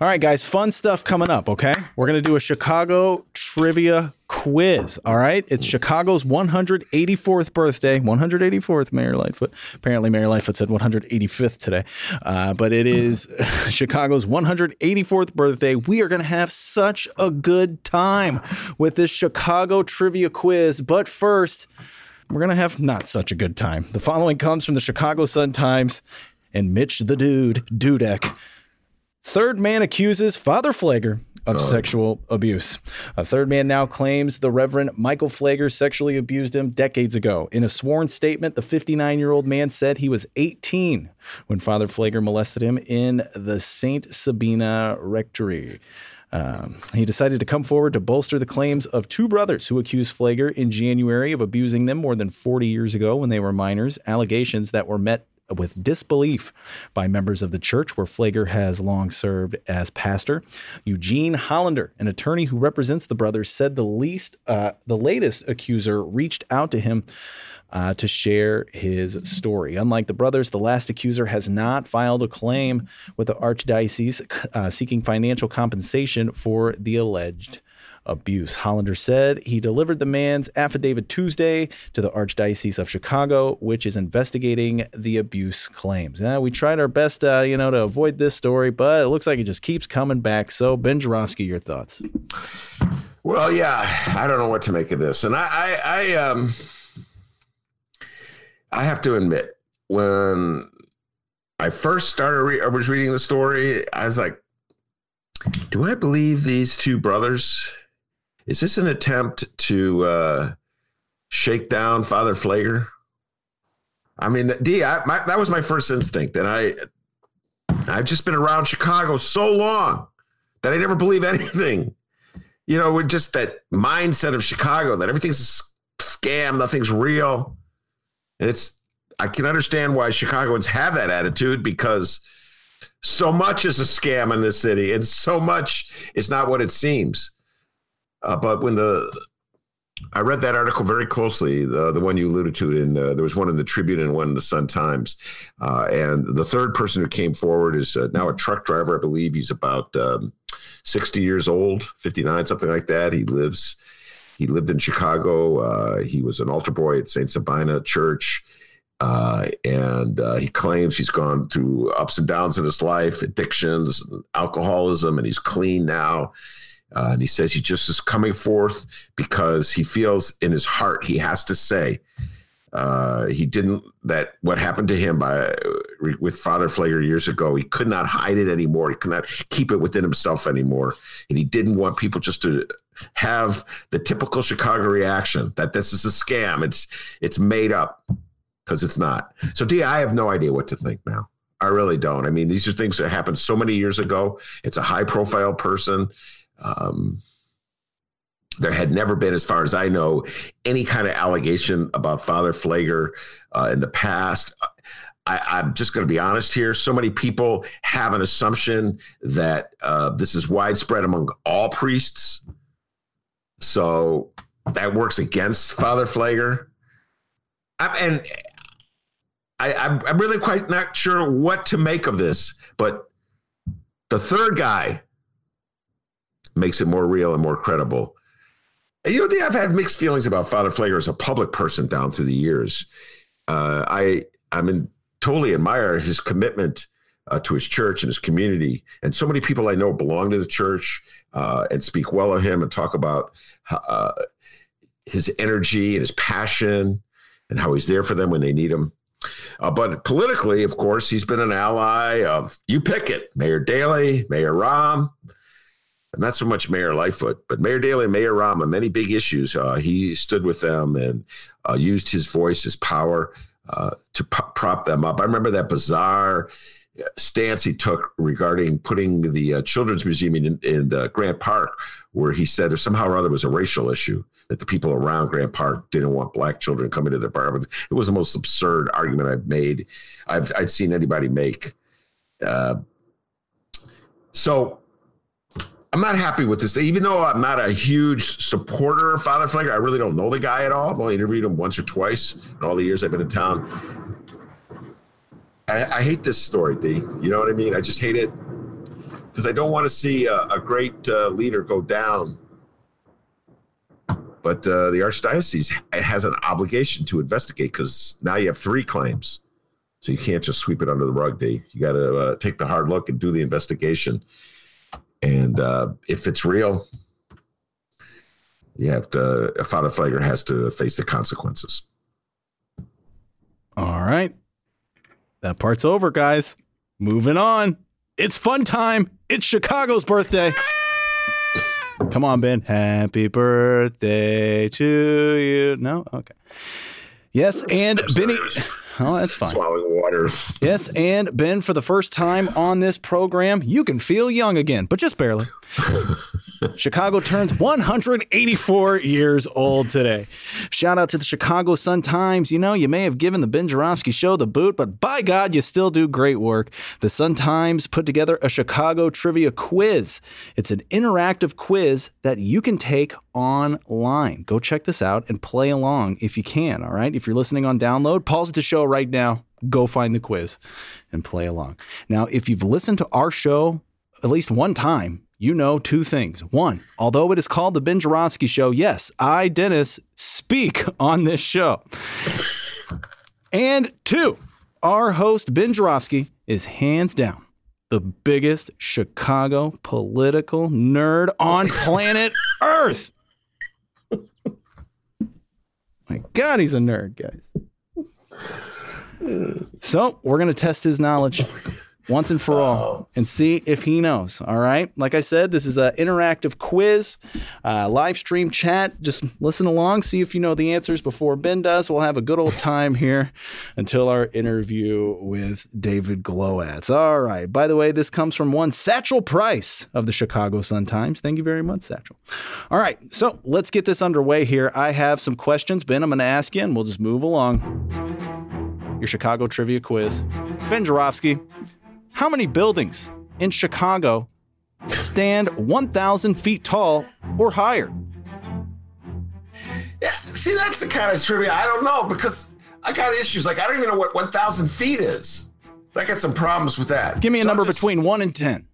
All right, guys, fun stuff coming up, okay? We're going to do a Chicago trivia quiz, all right? It's Chicago's 184th birthday, 184th, Mayor Lightfoot. Apparently, Mayor Lightfoot said 185th today, but it is Chicago's 184th birthday. We are going to have such a good time with this Chicago trivia quiz, but first, we're going to have not such a good time. The following comes from the Chicago Sun-Times and Mitch the Dude, Dudek. Third man accuses Father Pfleger of sexual abuse. A third man now claims the Reverend Michael Pfleger sexually abused him decades ago. In a sworn statement, the 59-year-old man said he was 18 when Father Pfleger molested him in the St. Sabina Rectory. He decided to come forward to bolster the claims of two brothers who accused Pfleger in January of abusing them more than 40 years ago when they were minors, allegations that were met with disbelief by members of the church where Pfleger has long served as pastor. Eugene Hollander, an attorney who represents the brothers, said the latest accuser reached out to him to share his story. Unlike the brothers, the last accuser has not filed a claim with the archdiocese seeking financial compensation for the alleged abuse. Hollander said he delivered the man's affidavit Tuesday to the Archdiocese of Chicago, which is investigating the abuse claims. Now, we tried our best, to avoid this story, but it looks like it just keeps coming back. So, Ben Joravsky, your thoughts? Well, yeah, I don't know what to make of this, and I have to admit, when I first started, I was reading the story, I was like, do I believe these two brothers? Is this an attempt to shake down Father Pfleger? I mean, that was my first instinct. And I've just been around Chicago so long that I never believe anything. You know, we're just that mindset of Chicago that everything's a scam, nothing's real. And I can understand why Chicagoans have that attitude, because so much is a scam in this city, and so much is not what it seems. But when I read that article very closely, the one you alluded to, and there was one in the Tribune and one in the Sun-Times. And the third person who came forward is now a truck driver. I believe he's about 60 years old, 59, something like that. He lived in Chicago. He was an altar boy at St. Sabina Church. And he claims he's gone through ups and downs in his life, addictions, alcoholism, and he's clean now. And he says he just is coming forth because he feels in his heart he has to say that what happened to him with Father Pfleger years ago, he could not hide it anymore. He could not keep it within himself anymore. And he didn't want people just to have the typical Chicago reaction that this is a scam. It's made up. Because it's not. So, D, I have no idea what to think now. I really don't. I mean, these are things that happened so many years ago. It's a high-profile person. There had never been, as far as I know, any kind of allegation about Father Pfleger in the past. I'm just going to be honest here. So many people have an assumption that this is widespread among all priests. So that works against Father Pfleger. I'm really quite not sure what to make of this, but the third guy makes it more real and more credible. And, you know, Dave, I've had mixed feelings about Father Pfleger as a public person down through the years. I totally admire his commitment to his church and his community. And so many people I know belong to the church and speak well of him and talk about his energy and his passion and how he's there for them when they need him. But politically, of course, he's been an ally of, you pick it, Mayor Daley, Mayor Rahm, not so much Mayor Lightfoot, but Mayor Daley, Mayor Rahm on many big issues. He stood with them and used his voice, his power to prop them up. I remember that bizarre stance he took regarding putting the Children's Museum in Grant Park, where he said if somehow or other was a racial issue, that the people around Grant Park didn't want black children coming to their apartments. It was the most absurd argument I'd seen anybody make. So I'm not happy with this. Even though I'm not a huge supporter of Father Pfleger, I really don't know the guy at all. I've only interviewed him once or twice in all the years I've been in town. I hate this story, D. You know what I mean? I just hate it because I don't want to see a great leader go down. But the Archdiocese has an obligation to investigate because now you have three claims. So you can't just sweep it under the rug, D. You got to take the hard look and do the investigation. And if it's real, you have to, Father Pfleger has to face the consequences. All right. That part's over, guys. Moving on. It's fun time. It's Chicago's birthday. Come on, Ben. Happy birthday to you. No? Okay. Yes, and Benny. Oh, that's fine. Swallowing water. Yes, and Ben, for the first time on this program, you can feel young again, but just barely. Chicago turns 184 years old today. Shout out to the Chicago Sun-Times. You know, you may have given the Ben Joravsky Show the boot, but by God, you still do great work. The Sun-Times put together a Chicago trivia quiz. It's an interactive quiz that you can take online. Go check this out and play along if you can, all right? If you're listening on download, pause the show right now. Go find the quiz and play along. Now, if you've listened to our show at least one time, you know two things. One, although it is called the Ben Joravsky Show, yes, I, Dennis, speak on this show. And two, our host, Ben Joravsky, is hands down the biggest Chicago political nerd on planet Earth. My God, he's a nerd, guys. So we're going to test his knowledge once and for all, and see if he knows, all right? Like I said, this is an interactive quiz, live stream chat. Just listen along, see if you know the answers before Ben does. We'll have a good old time here until our interview with David Glowacki. All right. By the way, this comes from one Satchel Price of the Chicago Sun-Times. Thank you very much, Satchel. All right, so let's get this underway here. I have some questions. Ben, I'm going to ask you, and we'll just move along. Your Chicago trivia quiz. Ben Joravsky. How many buildings in Chicago stand 1,000 feet tall or higher? Yeah, see, that's the kind of trivia I don't know because I got issues. Like, I don't even know what 1,000 feet is. I got some problems with that. Give me a number between 1 and 10.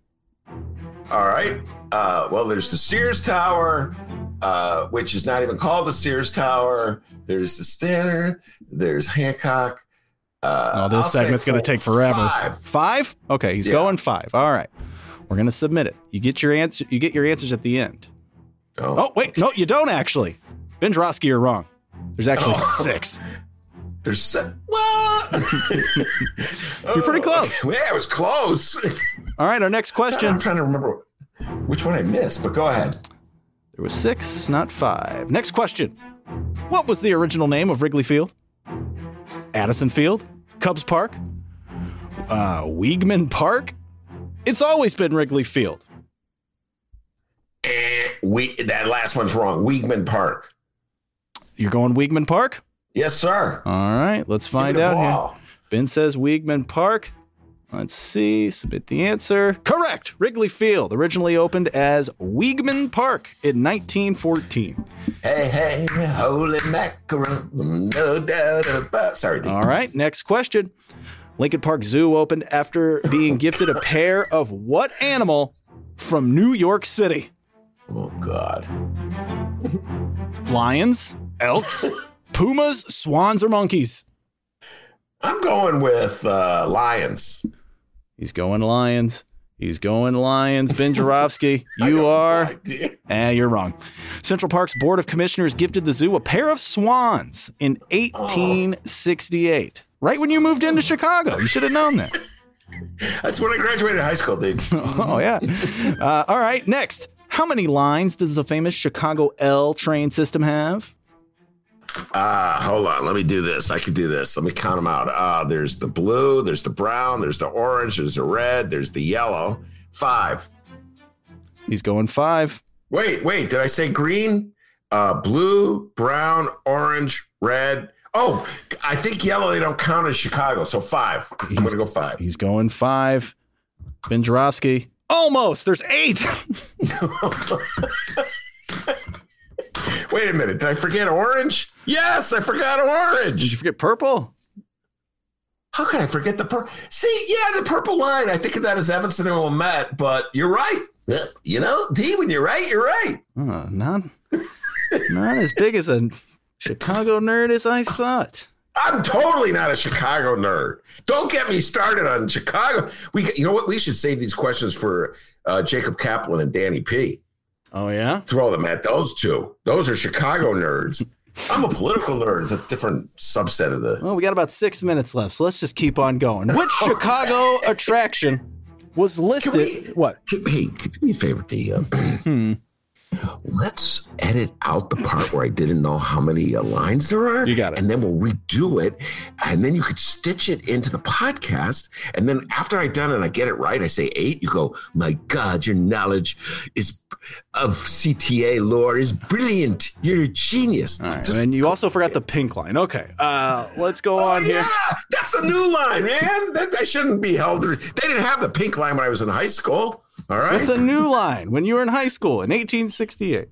All right. Well, there's the Sears Tower, which is not even called the Sears Tower. There's the Standard. There's Hancock. This segment's going to take forever. Five? Okay, he's going five. All right. We're going to submit it. You get your answer. You get your answers at the end. Oh wait. No, you don't actually. Ben Joravsky, you're wrong. There's actually six. There's seven. What? You're pretty close. Yeah, it was close. All right, our next question. I'm trying to remember which one I missed, but go ahead. There was six, not five. Next question. What was the original name of Wrigley Field? Addison Field? Cubs Park, Weeghman Park. It's always been Wrigley Field. That last one's wrong. Weeghman Park. You're going Weeghman Park? Yes, sir. All right, let's find out here. Ben says Weeghman Park. Let's see. Submit the answer. Correct. Wrigley Field originally opened as Weeghman Park in 1914. Hey, hey, holy mackerel. No doubt about. Sorry, D. All right. Next question. Lincoln Park Zoo opened after being gifted a pair of what animal from New York City? Oh, God. Lions, elks, pumas, swans, or monkeys? I'm going with lions. He's going lions. He's going lions. Ben Joravsky, you are. You're wrong. Central Park's Board of Commissioners gifted the zoo a pair of swans in 1868. Oh. Right when you moved into Chicago. You should have known that. That's when I graduated high school, dude. Oh, yeah. All right. Next. How many lines does the famous Chicago L train system have? Hold on. Let me do this. I could do this. Let me count them out. There's the blue. There's the brown. There's the orange. There's the red. There's the yellow. 5. He's going 5. Wait. Did I say green? Blue, brown, orange, red. Oh, I think yellow, they don't count as Chicago. So 5. I'm going to go 5. He's going 5. Ben Joravsky. Almost. There's 8. Wait a minute. Did I forget orange? Yes, I forgot orange. Did you forget purple? How could I forget the purple? See, yeah, the purple line. I think of that as Evanston and Wilmette, but you're right. You know, D, when you're right, you're right. Not as big as a Chicago nerd as I thought. I'm totally not a Chicago nerd. Don't get me started on Chicago. You know what? We should save these questions for Jacob Kaplan and Danny P. Oh, yeah? Throw them at those two. Those are Chicago nerds. I'm a political nerd. It's a different subset of the... Well, we got about 6 minutes left, so let's just keep on going. Which Chicago attraction was listed... do me a favor, D. Let's edit out the part where I didn't know how many lines there are. You got it. And then we'll redo it. And then you could stitch it into the podcast. And then after I've done it and I get it right, I say 8. You go, my God, your knowledge is of CTA lore is brilliant. You're a genius. All right. And you also forgot the pink line. Okay. Let's go on here. Yeah, that's a new line, man. I shouldn't be held. They didn't have the pink line when I was in high school. All right. That's a new line when you were in high school in 1868.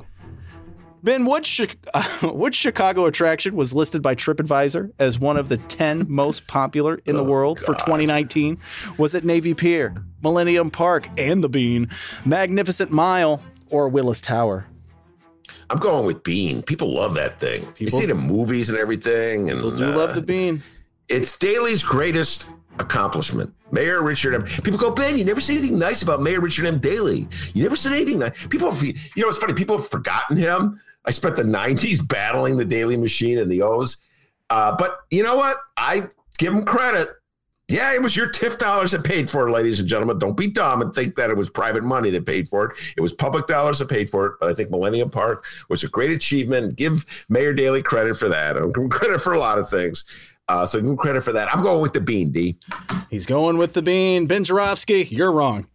Ben, what Chicago attraction was listed by TripAdvisor as one of the 10 most popular in the world for 2019? Was it Navy Pier, Millennium Park and the Bean, Magnificent Mile, or Willis Tower? I'm going with Bean. People love that thing. You see the movies and everything. And people do love the Bean. It's Daley's greatest accomplishment. Mayor Richard M. People go, Ben, you never said anything nice about Mayor Richard M. Daley. You never said anything nice. You know, it's funny. People have forgotten him. I spent the 90s battling the Daley machine and the O's. But you know what? I give him credit. Yeah, it was your TIF dollars that paid for it, ladies and gentlemen. Don't be dumb and think that it was private money that paid for it. It was public dollars that paid for it. But I think Millennium Park was a great achievement. Give Mayor Daley credit for that. I'm giving credit for a lot of things. So give him credit for that. I'm going with the Bean, D. He's going with the Bean. Ben Joravsky, you're wrong.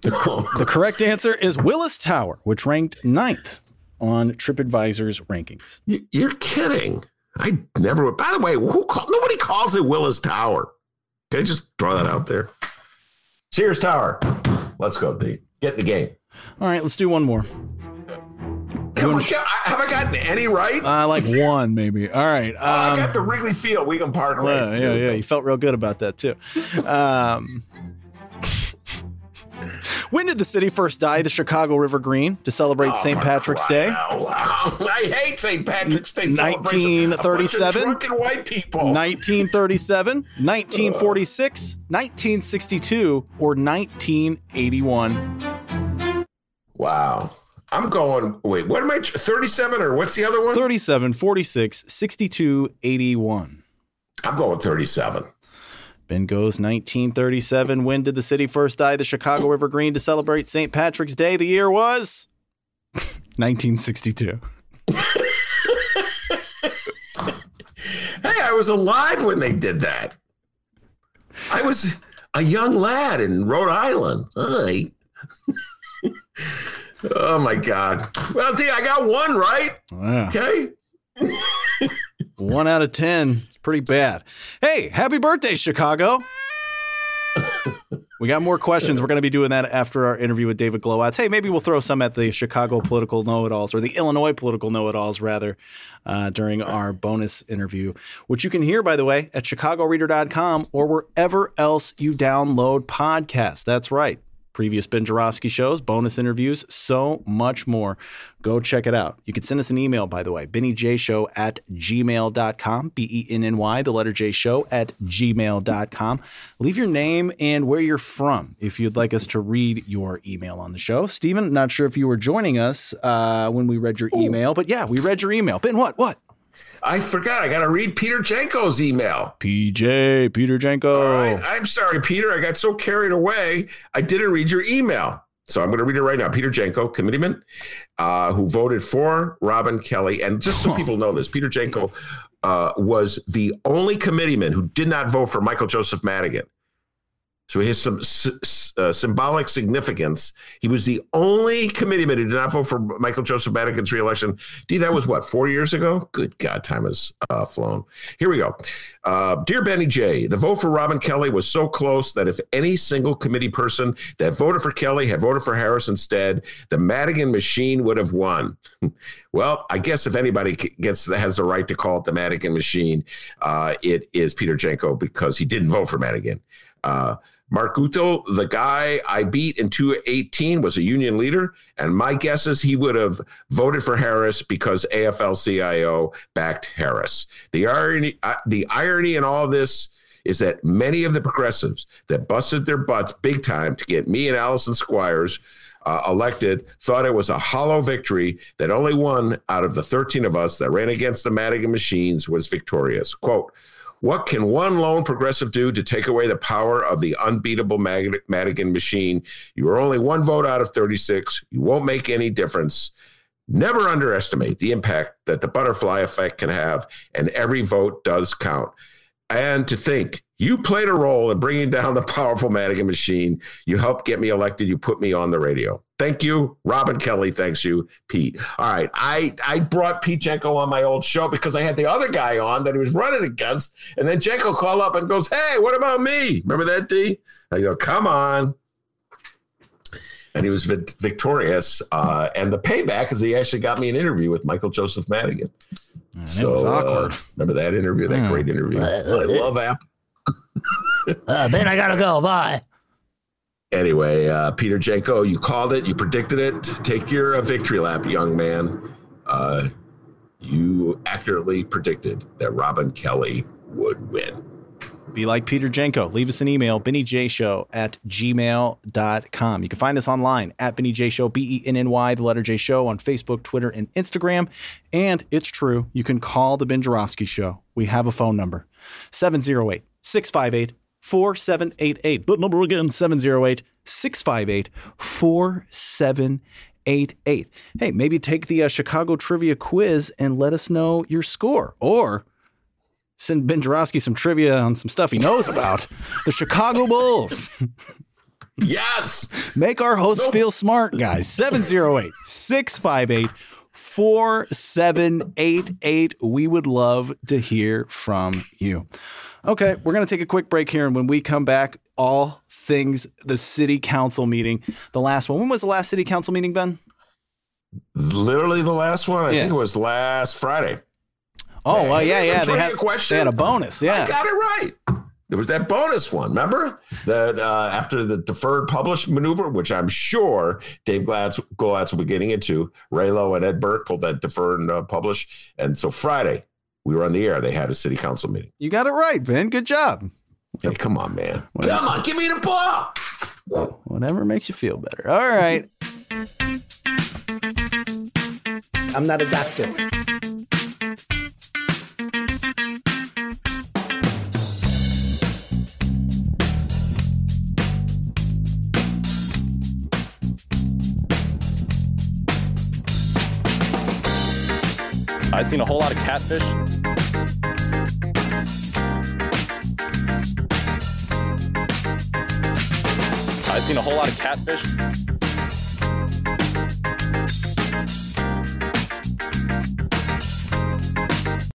The correct answer is Willis Tower, which ranked 9th on TripAdvisor's rankings. You're kidding. I never would. By the way, nobody calls it Willis Tower. Can I just throw that out there? Sears Tower. Let's go, D. Get in the game. All right, let's do one more. Have I gotten any right? Like one, maybe. All right. I got the Wrigley Field, Weeghman Park. Right. Yeah. You felt real good about that, too. When did the city first dye the Chicago River green to celebrate St. Patrick's Day? I hate St. Patrick's Day. 1937. Drunken white people. 1937, 1946, 1962, or 1981. Wow. I'm going, wait, what am I, 37 or what's the other one? 37, 46, 62, 81. I'm going 37. Ben goes 1937. When did the city first dye the Chicago River green to celebrate St. Patrick's Day? The year was 1962. Hey, I was alive when they did that. I was a young lad in Rhode Island. Hi. Oh, my God. Well, D, I got one right. Yeah. Okay. 1 out of 10. It's pretty bad. Hey, happy birthday, Chicago. We got more questions. We're going to be doing that after our interview with David Glowacki. Hey, maybe we'll throw some at the Chicago political know-it-alls, or the Illinois political know-it-alls, rather, during our bonus interview, which you can hear, by the way, at chicagoreader.com or wherever else you download podcasts. That's right. previous Ben Joravsky shows, bonus interviews, so much more. Go check it out. You can send us an email, by the way, bennyjshow@gmail.com, BENNY, the letter J show @gmail.com. Leave your name and where you're from if you'd like us to read your email on the show. Stephen, not sure if you were joining us when we read your email, but yeah, we read your email. Ben, what? I forgot. I got to read Peter Janko's email. Peter Janko. All right. I'm sorry, Peter. I got so carried away. I didn't read your email. So I'm going to read it right now. Peter Janko, committeeman, who voted for Robin Kelly. And just so people know this, Peter Janko was the only committeeman who did not vote for Michael Joseph Madigan. So he has some symbolic significance. He was the only committeeman who did not vote for Michael Joseph Madigan's reelection. D, that was what, 4 years ago? Good God, time has flown. Here we go. Dear Benny J, the vote for Robin Kelly was so close that if any single committee person that voted for Kelly had voted for Harris instead, the Madigan machine would have won. Well, I guess if anybody has the right to call it the Madigan machine, it is Peter Janko, because he didn't vote for Madigan. Mark Guto, the guy I beat in 2018, was a union leader, and my guess is he would have voted for Harris because AFL-CIO backed Harris. The irony in all this is that many of the progressives that busted their butts big time to get me and Allison Squires elected thought it was a hollow victory, that only one out of the 13 of us that ran against the Madigan machines was victorious. Quote, what can one lone progressive do to take away the power of the unbeatable Madigan machine? You are only one vote out of 36. You won't make any difference. Never underestimate the impact that the butterfly effect can have, and every vote does count. And to think, you played a role in bringing down the powerful Madigan machine. You helped get me elected. You put me on the radio. Thank you, Robin Kelly. Thanks you, Pete. All right. I brought Pete Janko on my old show because I had the other guy on that he was running against. And then Janko called up and goes, hey, what about me? Remember that, D? I go, come on. And he was victorious. And the payback is he actually got me an interview with Michael Joseph Madigan. Man, so, it was awkward. Remember that interview, that great interview. I love Apple. Ben, I gotta go. Bye. Anyway, Peter Janko, you called it. You predicted it. Take your victory lap, young man. You accurately predicted that Robin Kelly would win. Be like Peter Janko. Leave us an email, bennyjshow@gmail.com. You can find us online at bennyjshow, BENNY, the letter J show, on Facebook, Twitter, and Instagram. And it's true, you can call the Ben Joravsky Show. We have a phone number, 708-658-4788. That number again, 708-658-4788. Hey, maybe take the Chicago trivia quiz and let us know your score, or send Ben Joravsky some trivia on some stuff he knows about the Chicago Bulls. Yes. Make our host feel smart, guys. 708-658-4788. We would love to hear from you. Okay, we're going to take a quick break here, and when we come back, all things the city council meeting, the last one. When was the last city council meeting, Ben? Literally the last one. I think it was last Friday. Oh, well, yeah. They had a bonus. Yeah, I got it right. There was that bonus one, remember? That after the deferred published maneuver, which I'm sure Dave Glowacki will be getting into, Raylo and Ed Burke pulled that deferred and publish. And so Friday, we were on the air. They had a city council meeting. You got it right, Ben. Good job. Hey, come on, man. Whatever. Come on, give me the ball. Whatever makes you feel better. All right. I'm not a doctor. I've seen a whole lot of catfish.